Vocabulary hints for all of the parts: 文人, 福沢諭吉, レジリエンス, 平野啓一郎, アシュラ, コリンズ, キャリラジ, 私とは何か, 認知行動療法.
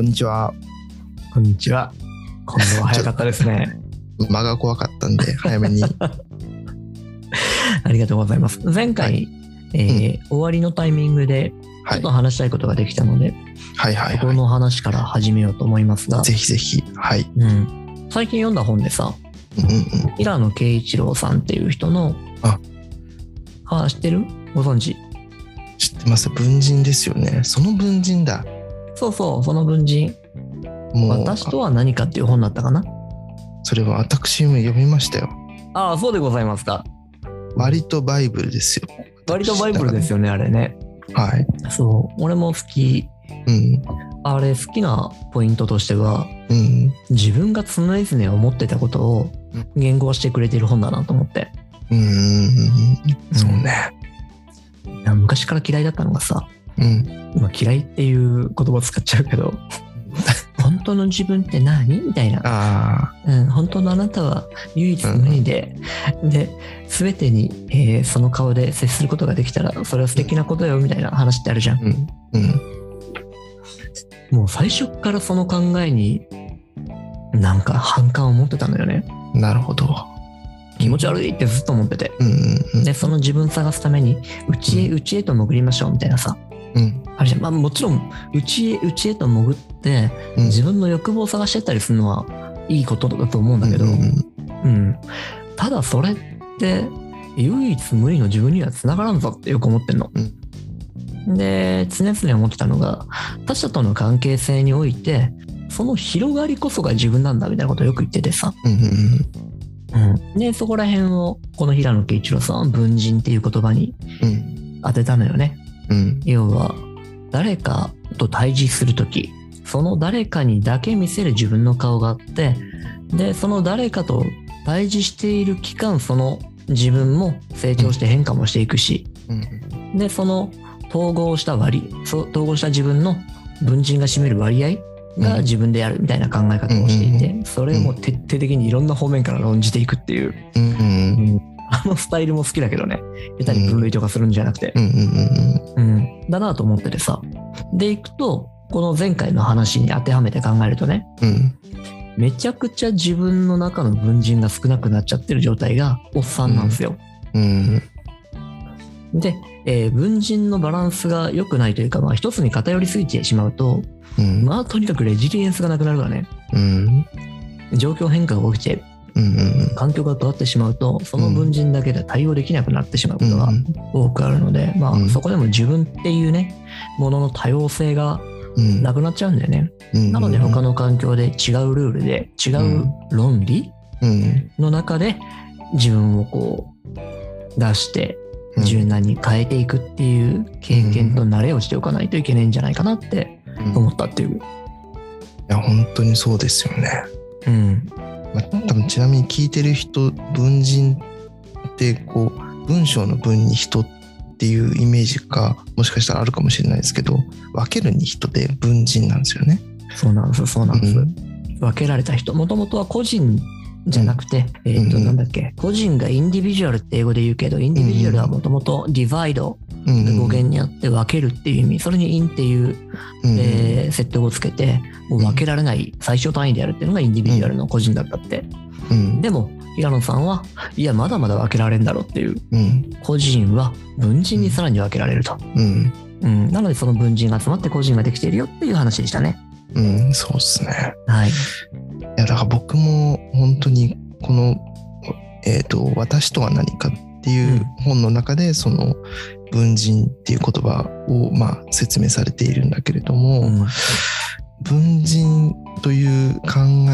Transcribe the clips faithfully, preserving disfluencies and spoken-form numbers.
こんにちは。こんにちは。今度は早かったですね。間が怖かったんで早めに。ありがとうございます。前回、はい、えーうん、終わりのタイミングでちょっと話したいことができたので、はいはいはいはい、ここの話から始めようと思いますが、ぜひぜひ、はい、うん、最近読んだ本でさ、うんうん、平野啓一郎さんっていう人の、ああ、知ってる？ご存知？知ってます。文人ですよね。その文人だ。そうそう、その文人。もう私とは何かっていう本だったかな。それは私も読みましたよ。ああ、そうでございますか。割とバイブルですよ。割とバイブルですよね、あれね。はい。そう、俺も好き。うん。あれ好きなポイントとしては、うん、自分が常々思ってたことを言語してくれてる本だなと思って。うーん。そうね。昔から嫌いだったのがさ、うん、今嫌いっていう言葉使っちゃうけど、本当の自分って何みたいな。あ、うん、本当のあなたは唯一無二で、うん、で全てに、えー、その顔で接することができたらそれは素敵なことよみたいな話ってあるじゃん、うんうん、もう最初からその考えになんか反感を持ってたのよね。なるほど。気持ち悪いってずっと思ってて、うんうんうん、でその自分探すためにうちへうちへと潜りましょうみたいなさ、うん、あれじゃん、まあ、もちろんうちへうちへと潜って自分の欲望を探してったりするのはいいことだと思うんだけど、うんうんうんうん、ただそれって唯一無二の自分には繋がらんぞってよく思ってんの、うん、で常々思ってたのが他者との関係性においてその広がりこそが自分なんだみたいなことをよく言っててさ、うんうんうん、うん、でそこら辺をこの平野啓一郎さんは文人っていう言葉に当てたのよね、うん、要は誰かと対峙するときその誰かにだけ見せる自分の顔があって、でその誰かと対峙している期間その自分も成長して変化もしていくし、うん、でその統合した割統合した自分の文人が占める割合が自分でやるみたいな考え方をしていて、うんうんうん、それを徹底的にいろんな方面から論じていくっていう、うんうんうん、あのスタイルも好きだけどね、下手に分類とかするんじゃなくて、うんうんうんうん、だなと思っててさ、でいくとこの前回の話に当てはめて考えるとね、うん、めちゃくちゃ自分の中の文人が少なくなっちゃってる状態がおっさんなんですよ、うんうんうん、でえー、文人のバランスが良くないというか、まあ、一つに偏りすぎてしまうと、うん、まあとにかくレジリエンスがなくなるからね、うん、状況変化が起きて、うんうん、環境が変わってしまうとその文人だけで対応できなくなってしまうことが多くあるので、うんまあうん、そこでも自分っていうねものの多様性がなくなっちゃうんだよね、うん、なので他の環境で違うルールで違う論理の中で自分をこう出して柔軟に変えていくっていう経験と慣れをしておかないといけないんじゃないかなって思ったっていう、うん、いや本当にそうですよね、うんまあ、多分ちなみに聞いてる人文人ってこう文章の文に人っていうイメージがもしかしたらあるかもしれないですけど、分けるに人で文人なんですよね。そうなんですそうなんです、うん、分けられた人、もともとは個人じゃなくて、えーとうん、なんだっけ、個人がインディビジュアルって英語で言うけど、インディビジュアルはもともとディバイドが語源にあって分けるっていう意味、それにインっていう、うんえー、説得をつけてもう分けられない最小単位でやるっていうのがインディビジュアルの個人だったって、うん、でも平野さんはいやまだまだ分けられるんだろうっていう、うん、個人は文人にさらに分けられると、うんうん、なのでその文人が集まって個人ができているよっていう話でしたね。うん、そうですね、はい、いやだから僕も本当にこの、えーと「私とは何か」っていう本の中でその文人っていう言葉をまあ説明されているんだけれども、うん、文人という考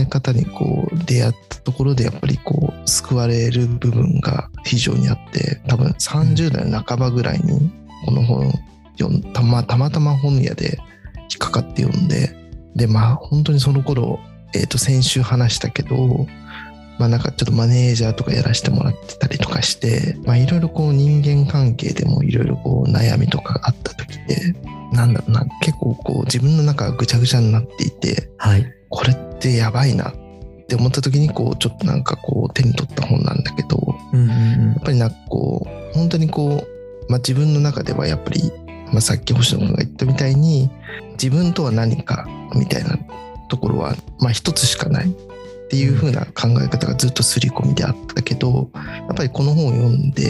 え方にこう出会ったところでやっぱりこう救われる部分が非常にあって、多分さんじゅう代の半ばぐらいにこの本をたまたま本屋で引っかかって読んで。でまあ本当にその頃、えー、と先週話したけど、まあなんかちょっとマネージャーとかやらせてもらってたりとかして、まあいろいろこう人間関係でもいろいろこう悩みとかがあった時で、なんだろうな、結構こう自分の中がぐちゃぐちゃになっていて、はい、これってやばいなって思った時にこうちょっとなんかこう手に取った本なんだけど、うんうんうん、やっぱりなんかこう本当にこう、まあ、自分の中ではやっぱりまあ、さっき星野さんが言ったみたいに自分とは何かみたいなところはまあ一つしかないっていう風な考え方がずっと刷り込みであったけど、やっぱりこの本を読んで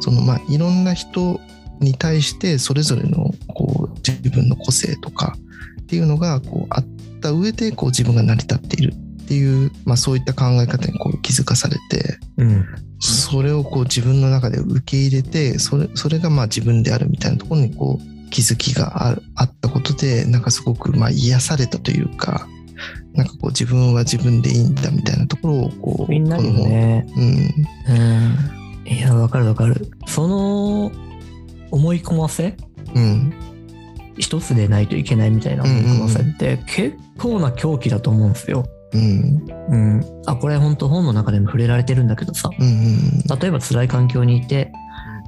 そのまあいろんな人に対してそれぞれのこう自分の個性とかっていうのがこうあった上でこう自分が成り立っているっていう、まあ、そういった考え方にこう気づかされて、うん、それをこう自分の中で受け入れてそれ、それがまあ自分であるみたいなところにこう気づきが あ, あったことでなんかすごくまあ癒されたというか、なんかこう自分は自分でいいんだみたいなところをこうみんなにね、うん、うん、いや分かる分かる、その思い込ませ、うん、一つでないといけないみたいな思い込ませって結構な狂気だと思うんですよ。うんうん、あこれ本当本の中でも触れられてるんだけどさ、うんうん、例えば辛い環境にいて、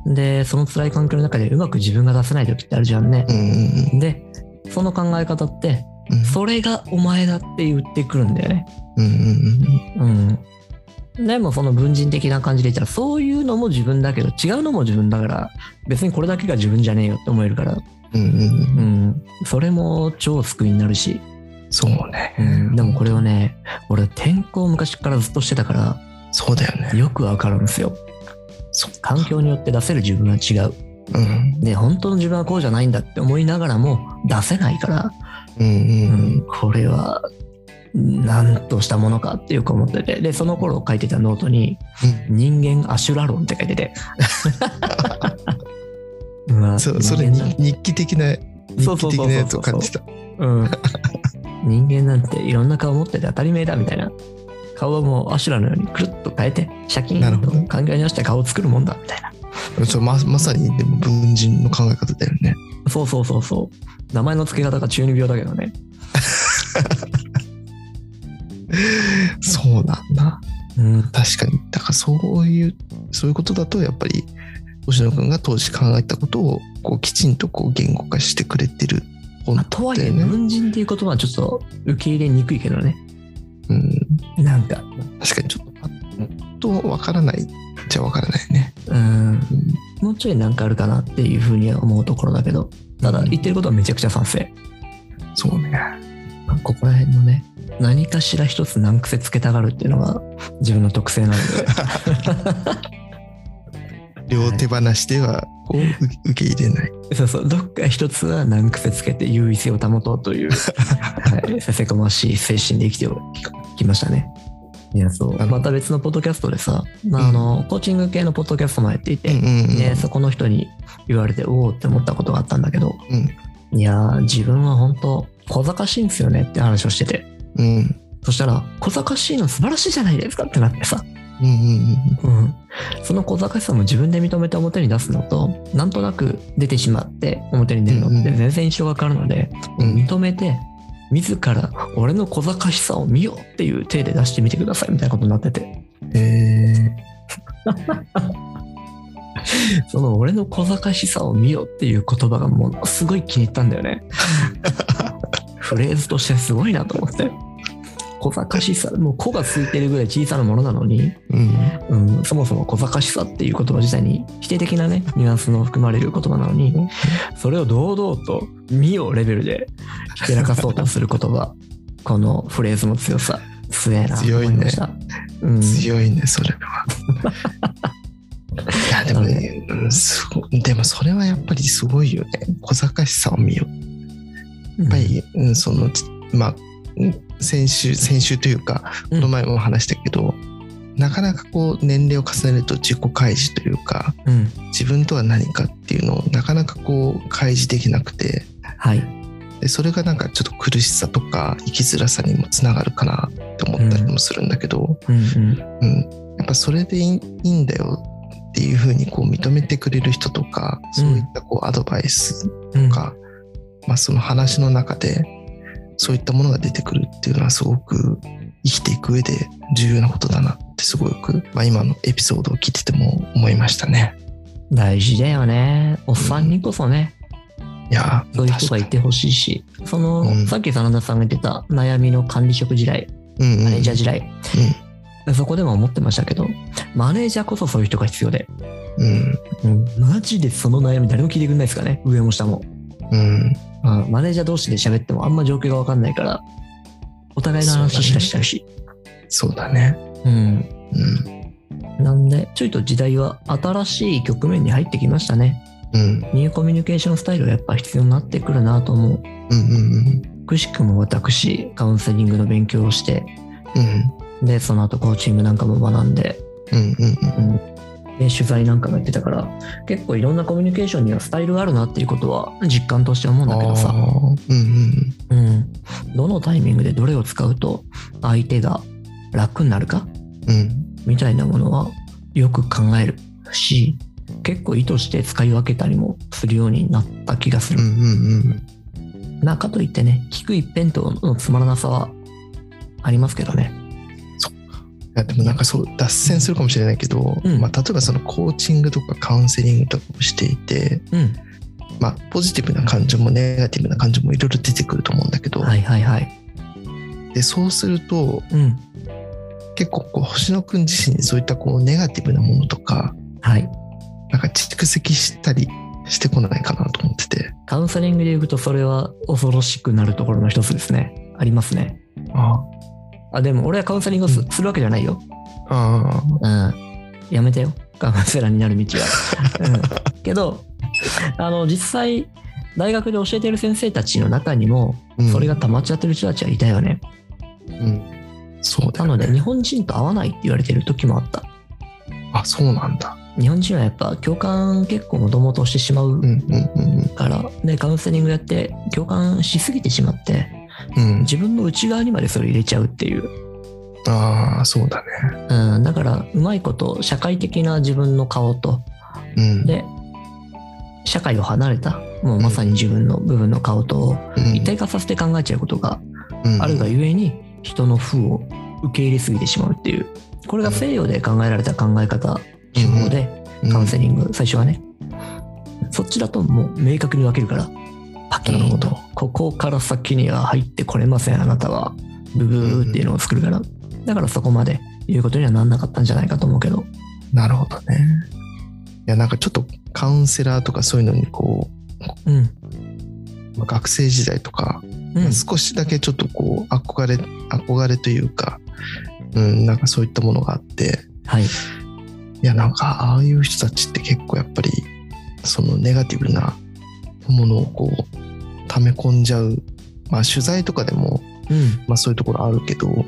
でその辛い環境の中でうまく自分が出せない時ってあるじゃんね、うんうん、でその考え方って、うん、それがお前だって言ってくるんだよね、うんうんうんうん、でもその文人的な感じで言ったらそういうのも自分だけど違うのも自分だから別にこれだけが自分じゃねえよって思えるから、うんうんうん、それも超救いになるし、そうね、うん、でもこれをね俺転校昔からずっとしてたから、そうだよね、よくわかるんですよ。環境によって出せる自分は違う、うん、で本当の自分はこうじゃないんだって思いながらも出せないから、うんうんうん、これはなんとしたものかっていうか思ってて、でその頃書いてたノートに、うん、人間アシュラ論って書いてて、まあ、そ, それ日記的な日記的なやつを感じた。人間なんていろんな顔持ってて当たり前だみたいな、顔はもうアシュラのようにくるっと変えてシャキーンと考え直して顔を作るもんだみたいな。ま, まさにでも文人の考え方だよね。そうそうそうそう。名前の付け方が中二病だけどね。そうなんだ。うん、確かに。だからそういうそういうことだとやっぱり星野くんが当時考えたことをこうきちんとこう言語化してくれてる。まあ、とはいえ文人っていう言葉はちょっと受け入れにくいけどね、うん、なんか確かにちょっとパッとわからないじゃわからないね、うん、うん、もうちょいなんかあるかなっていうふうには思うところだけど、ただ言ってることはめちゃくちゃ賛成、うん、そうね、まあ、ここら辺のね何かしら一つ難癖つけたがるっていうのが自分の特性なので両手放しではこう受け入れない、はい、そうそう、どっか一つは難癖つけて優位性を保とうというさせこましい精神で生きてきましたね。いやそう、また別のポッドキャストでさ、まあ、あの、うん、コーチング系のポッドキャストもやっていて、うんうんうん、でそこの人に言われておおって思ったことがあったんだけど、うん、いや自分は本当小賢しいんですよねって話をしてて、うん、そしたら小賢しいの素晴らしいじゃないですかってなってさ、うんうんうんうん、その小賢しさも自分で認めて表に出すのとなんとなく出てしまって表に出るのって全然印象が変わるので、うんうん、認めて自ら俺の小賢しさを見ようっていう手で出してみてくださいみたいなことになってて、へその俺の小賢しさを見ようっていう言葉がものすごい気に入ったんだよねフレーズとしてすごいなと思って、小賢しさもう子がついてるぐらい小さなものなのに、うんうん、そもそも小賢しさっていう言葉自体に否定的なねニュアンスの含まれる言葉なのに、それを堂々と見ようレベルでひけらかそうとする言葉このフレーズの強さ強いなと思いました。強いね、うん、強いねそれはいやでもね、うん、すごでもそれはやっぱりすごいよね、小賢しさを見よう、やっぱり、うん、そのまあ先週先週というかこの前も話したけど、うん、なかなかこう年齢を重ねると自己開示というか、うん、自分とは何かっていうのをなかなかこう開示できなくて、はい、でそれがなんかちょっと苦しさとか生きづらさにもつながるかなって思ったりもするんだけど、うんうんうん、やっぱそれでいいんだよっていう風にこう認めてくれる人とか、そういったこうアドバイスとか、うんまあ、その話の中でそういったものが出てくるっていうのはすごく生きていく上で重要なことだなってすごく、まあ、今のエピソードを聞いてても思いましたね。大事だよね、おっさんにこそね、うん、いやそういう人がいてほしいし、その、うん、さっき真田さんが言ってた悩みの管理職時代、うんうん、マネージャー時代、うん、そこでも思ってましたけどマネージャーこそそういう人が必要で、うん、マジでその悩み誰も聞いてくれないですかね、上も下も、うん、あ、マネージャー同士で喋ってもあんま状況が分かんないからお互いの話しかしちゃうし、そうだね、うん、うん、なんでちょいと時代は新しい局面に入ってきましたね、うん、ニューコミュニケーションスタイルはやっぱ必要になってくるなと思う、うんうんうん、くしくも私カウンセリングの勉強をして、うん、でその後コーチングなんかも学んで、うんうんうんうん、で取材なんかもやってたから結構いろんなコミュニケーションにはスタイルがあるなっていうことは実感として思うんだけどさ、うんうんうん、どのタイミングでどれを使うと相手が楽になるか、うん、みたいなものはよく考えるし、結構意図して使い分けたりもするようになった気がする、うんうんうん、なかといってね、聞く一辺倒のつまらなさはありますけどね。でもなんかそう脱線するかもしれないけど、うん、まあ、例えばそのコーチングとかカウンセリングとかをしていて、うん、まあ、ポジティブな感情もネガティブな感情もいろいろ出てくると思うんだけど、はいはいはい、でそうすると、うん、結構こう星野くん自身にそういったこうネガティブなものとか、はい、なんか蓄積したりしてこないかなと思ってて、カウンセリングでいうとそれは恐ろしくなるところの一つですね。ありますね。ああ、あ、でも俺はカウンセリングを す,、うん、するわけじゃないよ。ああ、うん、やめてよ、カウンセラーになる道は、うん、けどあの実際大学で教えてる先生たちの中にもそれが溜まっちゃってる人たちはいたよね、うん、そうだよね。なので日本人と合わないって言われてる時もあった。あ、そうなんだ。日本人はやっぱ共感結構もともとしてしまうから、うんうんうん、でカウンセリングやって共感しすぎてしまって、うん、自分の内側にまでそれ入れちゃうっていう。ああ、そうだね、うん、だからうまいこと社会的な自分の顔と、うん、で社会を離れたもうまさに自分の部分の顔と一体化させて考えちゃうことがあるがゆえに人の負を受け入れすぎてしまうっていう、これが西洋で考えられた考え方手法で、カウンセリング最初はね、そっちだともう明確に分けるから、パキーンとここから先には入ってこれませんあなたはブブーっていうのを作るから、だからそこまで言うことにはなんなかったんじゃないかと思うけど。なるほどね。いや、なんかちょっとカウンセラーとかそういうのにこう、うん、まあ、学生時代とか、うん、少しだけちょっとこう憧れ憧れというか、うん、なんかそういったものがあって、はい、いや、なんかああいう人たちって結構やっぱりそのネガティブなものをこう溜め込んじゃう、まあ、取材とかでも、うん、まあ、そういうところあるけど、う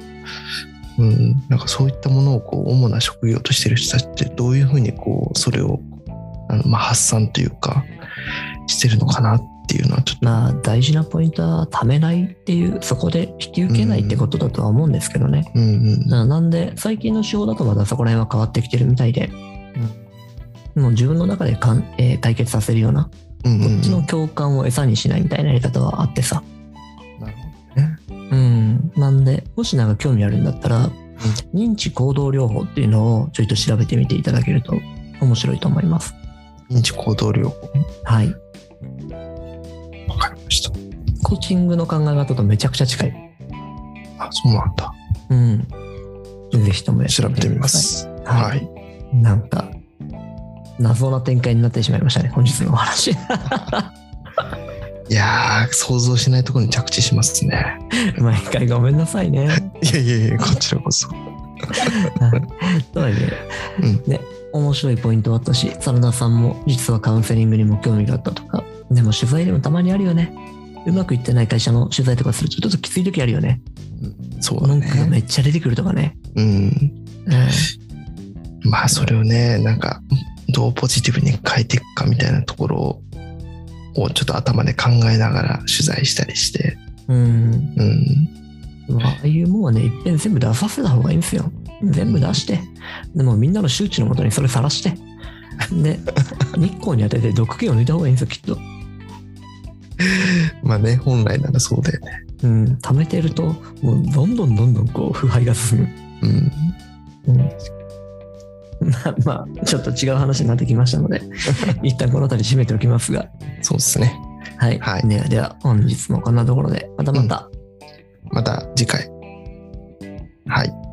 ん、なんかそういったものをこう主な職業としてる人たちってどういうふうにこうそれをあの、まあ、発散というかしてるのかなっていうのはちょっと、まあ、大事なポイントは溜めないっていう、そこで引き受けないってことだとは思うんですけどね、うんうんうん、なんで最近の手法だとまだそこら辺は変わってきてるみたいで、うん、もう自分の中でかん、えー、解決させるような、うんうんうん、こっちの共感を餌にしないみたいなやり方はあってさ。なるほどね。うん。なんで、もしなんか興味あるんだったら、うん、認知行動療法っていうのをちょいと調べてみていただけると面白いと思います。認知行動療法。はい。わかりました。コーチングの考え方とめちゃくちゃ近い。あ、そうなんだ。うん。ぜひともやってみてください。調べてみます。はい。はい、なんか。謎な展開になってしまいましたね、本日のお話いやー、想像しないところに着地しますね毎回ごめんなさいねいやいやいや、こちらこそとはいえ、うん、ね、面白いポイントあったし、真田さんも実はカウンセリングにも興味があったとか、でも取材でもたまにあるよね、うまくいってない会社の取材とかするとちょっときつい時あるよね、うん、そうだね、文句がめっちゃ出てくるとかね、うん、うん、まあそれをね、なんかどうポジティブに変えていくかみたいなところをちょっと頭で考えながら取材したりして、うんうん、ああいうもんはね、いっぺん全部出させた方がいいんですよ。全部出して、うん、でもみんなの周知のもとにそれさらして、で日光に当てて毒気を抜いた方がいいんですよ、きっと。まあね、本来ならそうだよね。うん、溜めてるともうどんどんどんどんこう腐敗が進む。うん。うん。まあちょっと違う話になってきましたので一旦この辺り締めておきますが、そうですね、はい、はい、ではでは本日もこんなところでまたまた、うん、また次回、はい。